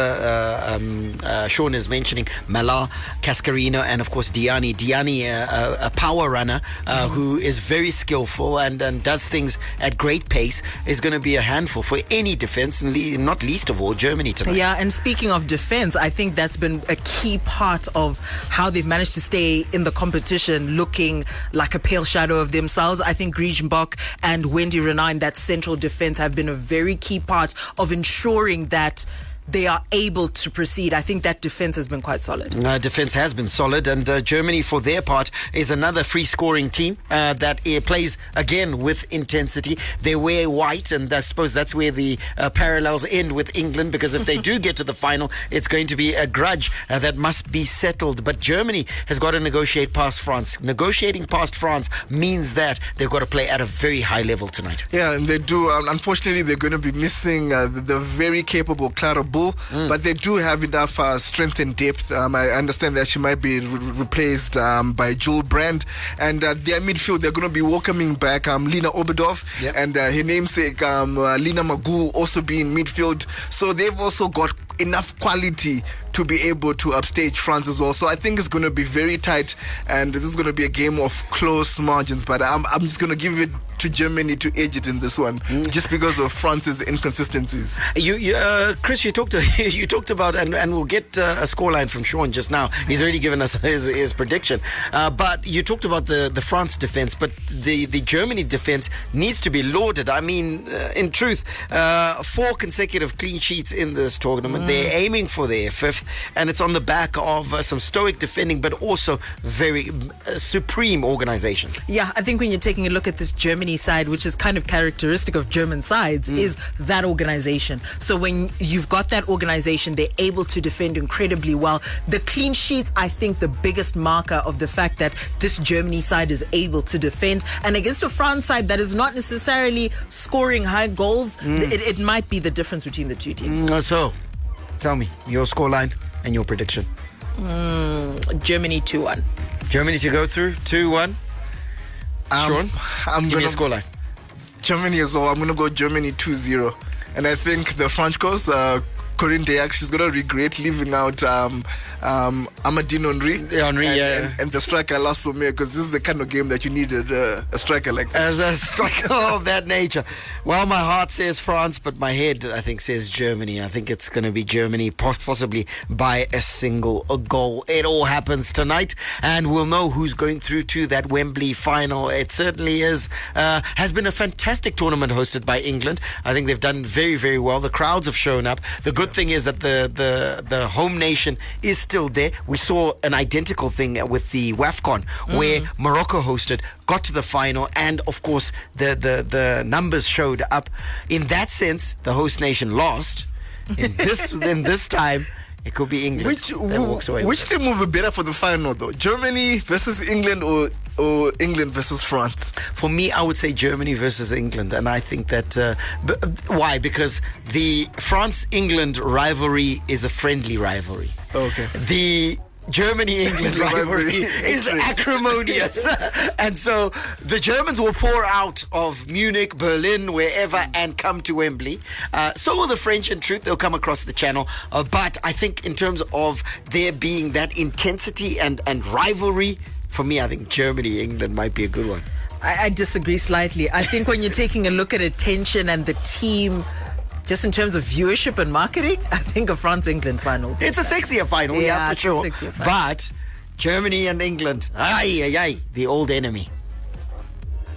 uh, um, uh, Sean is mentioning, Mala, Cascarino, and of course Diani. Diani, uh, a power runner uh, mm-hmm. who is very skillful and, and does things at great pace, is going to be a handful for any defense, and le- not least of all Germany tonight. Yeah, and speaking of defense, I think that's been a key part of how they've managed to stay in the competition, looking like a pale shadow of themselves. I think Griezmann and Wendy Renine, that central defense, have been a very key part of ensuring that they are able to proceed. I think that defense has been quite solid. Uh, defense has been solid, and uh, Germany, for their part, is another free-scoring team uh, that uh, plays, again, with intensity. They wear white, and I suppose that's where the uh, parallels end with England, because if they do get to the final, it's going to be a grudge uh, that must be settled. But Germany has got to negotiate past France. Negotiating past France means that they've got to play at a very high level tonight. Yeah, and they do. Um, unfortunately, they're going to be missing uh, the, the very capable Clara Bull, mm. but they do have enough uh, strength and depth. Um, I understand that she might be re- replaced um, by Jewel Brand, and uh, their midfield, they're going to be welcoming back um, Lina Oberdorf yep. and uh, her namesake um, uh, Lina Magoo also be in midfield. So they've also got enough quality to be able to upstage France as well. So I think it's going to be very tight, and this is going to be a game of close margins, but I'm, I'm just going to give it to Germany to edge it in this one, mm. just because of France's inconsistencies. You, you uh, Chris, you talked to, you talked about, and, and we'll get uh, a scoreline from Sean just now. He's already given us his, his prediction. Uh, but you talked about the, the France defense, but the, the Germany defense needs to be lauded. I mean, uh, in truth, uh, four consecutive clean sheets in this tournament. Mm. They're aiming for their fifth, and it's on the back of uh, some stoic defending, but also very uh, supreme organization. Yeah, I think when you're taking a look at this Germany side, which is kind of characteristic of German sides, mm. is that organization. So when you've got that organization, they're able to defend incredibly well. The clean sheets, I think, the biggest marker of the fact that this Germany side is able to defend, and against a France side that is not necessarily scoring high goals, mm. it, it might be the difference between the two teams. Mm, so tell me your scoreline and your prediction. Mm, Germany two one. Germany to go through two one. Um, Sean, I'm give gonna, me a scoreline. Germany as well. I'm going to go Germany two zero. And I think the French coach, uh, Corinne Deyac, she's going to regret leaving out um, um, Amadine Henry. Yeah, Henry and, yeah. and, and the striker, Lars Sommer, because this is the kind of game that you needed uh, a striker like that. As a striker of that nature. Well, my heart says France, but my head, I think, says Germany. I think it's going to be Germany, possibly by a single a goal. It all happens tonight, and we'll know who's going through to that Wembley final. It certainly is uh, has been a fantastic tournament hosted by England. I think they've done very, very well. The crowds have shown up. The good thing is that the, the, the home nation is still there. We saw an identical thing with the WAFCON, mm-hmm. where Morocco hosted, got to the final, and of course the, the, the numbers showed up. In that sense, the host nation lost. In this, in this time, it could be England which, that walks away. Which team will be better for the final, though? Germany versus England or or England versus France? For me, I would say Germany versus England. And I think that... Uh, b- why? Because the France-England rivalry is a friendly rivalry. Okay. The... Germany-England rivalry is acrimonious. And so the Germans will pour out of Munich, Berlin, wherever, and come to Wembley. Uh, so will the French, in truth. They'll come across the channel. Uh, but I think in terms of there being that intensity and, and rivalry, for me, I think Germany-England might be a good one. I, I disagree slightly. I think when you're taking a look at attention and the team... Just in terms of viewership and marketing, I think a France-England final. It's a sexier final, yeah, yeah for sure. It's a sexier final. But Germany and England, ay, ay, ay, the old enemy.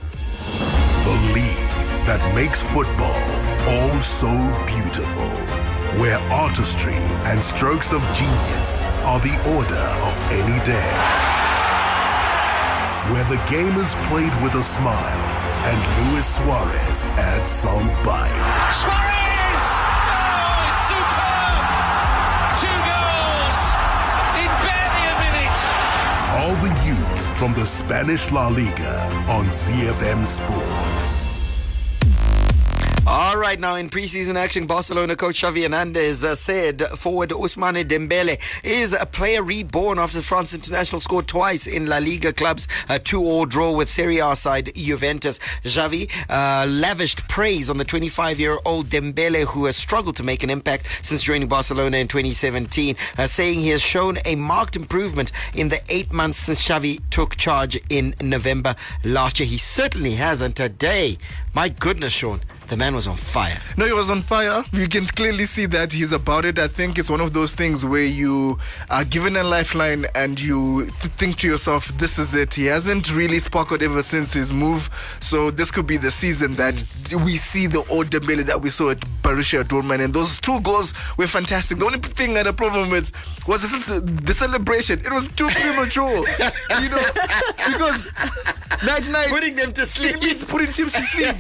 The league that makes football all so beautiful, where artistry and strokes of genius are the order of any day. where the game is played with a smile and Luis Suarez adds some bite. Suarez! Oh, it's superb! Two goals in barely a minute. All the news from the Spanish La Liga on Z F M Sport. All right, now in preseason action, Barcelona coach Xavi Hernandez uh, said forward Usman Dembele is a player reborn after the France international scored twice in La Liga clubs, a two-all draw with Serie A side Juventus. Xavi uh, lavished praise on the twenty-five-year-old Dembele, who has struggled to make an impact since joining Barcelona in twenty seventeen, uh, saying he has shown a marked improvement in the eight months since Xavi took charge in November last year. He certainly has, and today, my goodness, Sean, the man was on fire. No, he was on fire. You can clearly see that he's about it. I think it's one of those things where you are given a lifeline and you th- think to yourself, this is it. He hasn't really sparkled ever since his move. So this could be the season that we see the old Dembele that we saw at Borussia Dortmund. And those two goals were fantastic. The only thing I had a problem with was the, the celebration. It was too premature. You know, because night, night. Putting them to sleep. It means putting teams to sleep.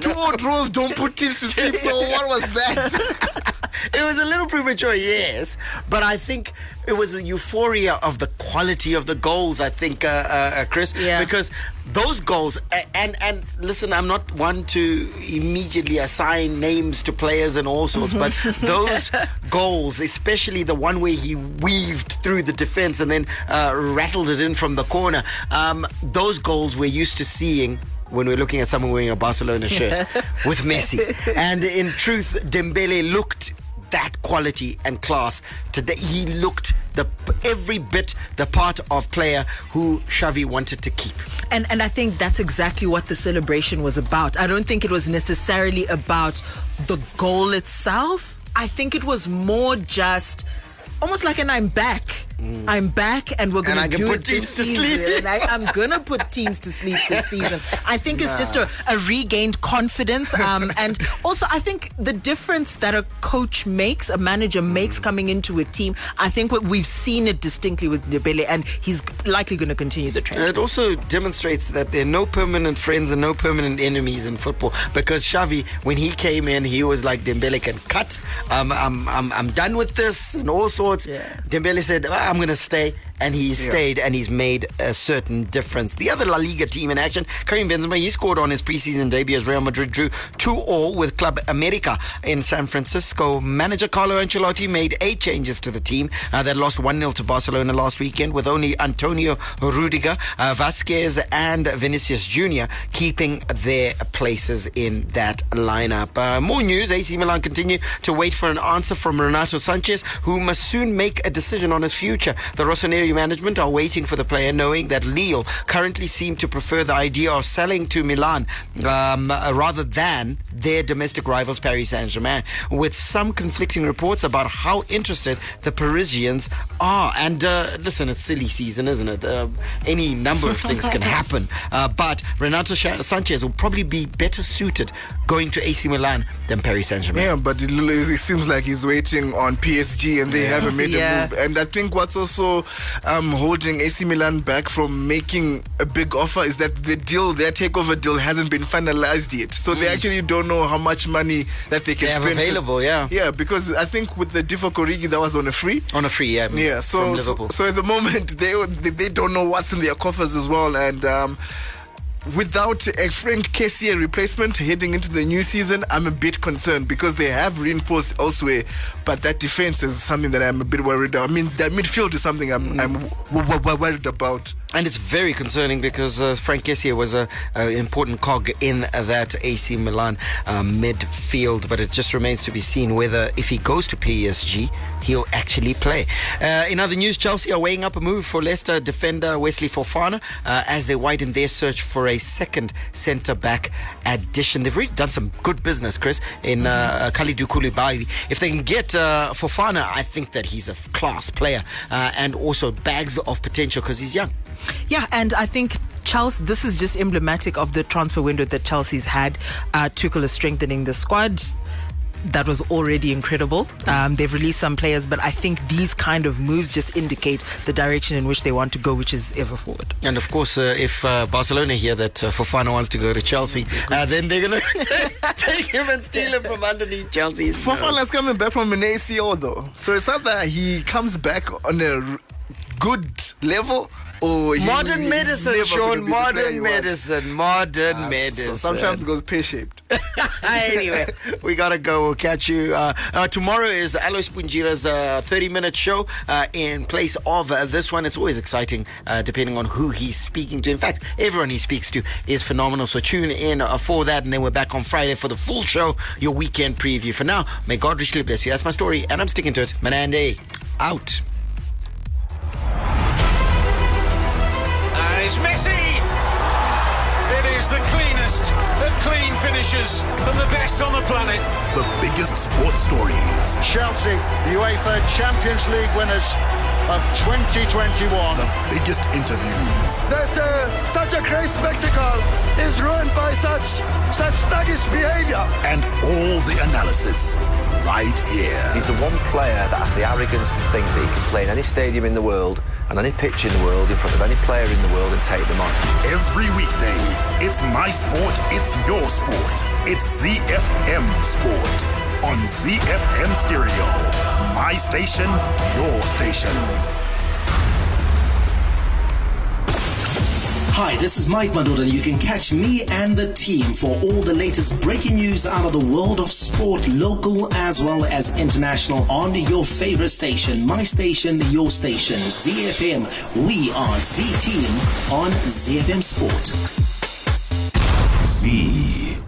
Two old don't put teams to sleep, so what was that? It was a little premature, yes, but I think it was a euphoria of the quality of the goals, I think, uh, uh, Chris, yeah. Because those goals, and, and listen, I'm not one to immediately assign names to players and all sorts, but those goals, especially the one where he weaved through the defense and then uh, rattled it in from the corner, um, those goals we're used to seeing when we're looking at someone wearing a Barcelona shirt yeah. with Messi. And in truth, Dembele looked that quality and class today. He looked the every bit the part of player who Xavi wanted to keep. And and I think that's exactly what the celebration was about. I don't think it was necessarily about the goal itself. I think it was more just almost like an I'm back. Mm. I'm back and we're going to do it this season. I, I'm going to put teams to sleep this season. I think nah. it's just a, a regained confidence. Um, and also, I think the difference that a coach makes, a manager mm. makes coming into a team, I think what we've seen it distinctly with Dembele, and he's likely going to continue the trend. It also demonstrates that there are no permanent friends and no permanent enemies in football, because Xavi, when he came in, he was like, Dembele can cut. Um, I'm, I'm, I'm done with this and all sorts. Yeah. Dembele said, oh, I'm going to stay. And he stayed yeah. and he's made a certain difference. The other La Liga team in action, Karim Benzema, he scored on his preseason debut as Real Madrid drew two all with Club America in San Francisco. Manager Carlo Ancelotti made eight changes to the team uh, that lost one nil to Barcelona last weekend, with only Antonio Rudiger, uh, Vázquez and Vinicius Junior keeping their places in that lineup. Uh, more news, A C Milan continue to wait for an answer from Renato Sanchez, who must soon make a decision on his future. The Rossoneri management are waiting for the player, knowing that Lille currently seem to prefer the idea of selling to Milan um, rather than their domestic rivals Paris Saint-Germain, with some conflicting reports about how interested the Parisians are. And uh, listen, it's silly season, isn't it? Uh, any number of things can happen. Uh, but Renato Sanchez will probably be better suited going to A C Milan than Paris Saint-Germain. Yeah, but it, it seems like he's waiting on P S G and they yeah. haven't made yeah. a move. And I think what's also Um, holding A C Milan back from making a big offer is that the deal, their takeover deal, hasn't been finalized yet. So mm. they actually don't know how much money that they can they have spend available. This. Yeah, yeah, because I think with the Divock Origi that was on a free, on a free, yeah, yeah. So, so, so at the moment they they don't know what's in their coffers as well, and. Um, Without a Frank Kessié replacement heading into the new season, I'm a bit concerned because they have reinforced elsewhere, but that defense is something that I'm a bit worried about. I mean, that midfield is something I'm, I'm w- w- w- worried about. And it's very concerning because uh, Frank Kessié was an important cog in that A C Milan uh, midfield, but it just remains to be seen whether, if he goes to P S G, he'll actually play. Uh, in other news, Chelsea are weighing up a move for Leicester defender Wesley Fofana uh, as they widen their search for a a second centre-back addition. They've really done some good business, Chris, in uh, Kalidou Koulibaly. If they can get uh, Fofana, I think that he's a class player uh, and also bags of potential because he's young. Yeah, and I think Chelsea, this is just emblematic of the transfer window that Chelsea's had. Uh, Tuchel is strengthening the squad. that was already incredible. Um, they've released some players, but I think these kind of moves just indicate the direction in which they want to go, which is ever forward. And of course, uh, if uh, Barcelona hear that uh, Fofana wants to go to Chelsea, uh, then they're going to take him and steal him from underneath Chelsea. Fofana's coming back from an A C L though. So it's not that he comes back on a good level. Oh, modern medicine, Sean. Modern medicine. Modern uh, medicine. So sometimes it goes pear-shaped. Anyway, we got to go. We'll catch you. Uh, uh, tomorrow is Alois Mujira's uh, thirty-minute show uh, in place of uh, this one. It's always exciting, uh, depending on who he's speaking to. In fact, everyone he speaks to is phenomenal. So tune in uh, for that. And then we're back on Friday for the full show, your weekend preview. For now, may God richly bless you. That's my story, and I'm sticking to it. Manande, out. It's Messi! It is the cleanest of clean finishes from the best on the planet. The biggest sports stories. Chelsea, UEFA Champions League winners of twenty twenty-one. The biggest interviews. That uh, such a great spectacle is ruined by such, such thuggish behaviour. And all the analysis right here. He's the one player that has the arrogance to think that he can play in any stadium in the world, on any pitch in the world, in front of any player in the world, and take them on. Every weekday, it's my sport, it's your sport. It's Z F M Sport on Z F M Stereo. My station, your station. Hi, this is Mike Madoda, and you can catch me and the team for all the latest breaking news out of the world of sport, local as well as international, on your favorite station. My station, your station, Z F M. We are Z-Team on Z F M Sport. Z.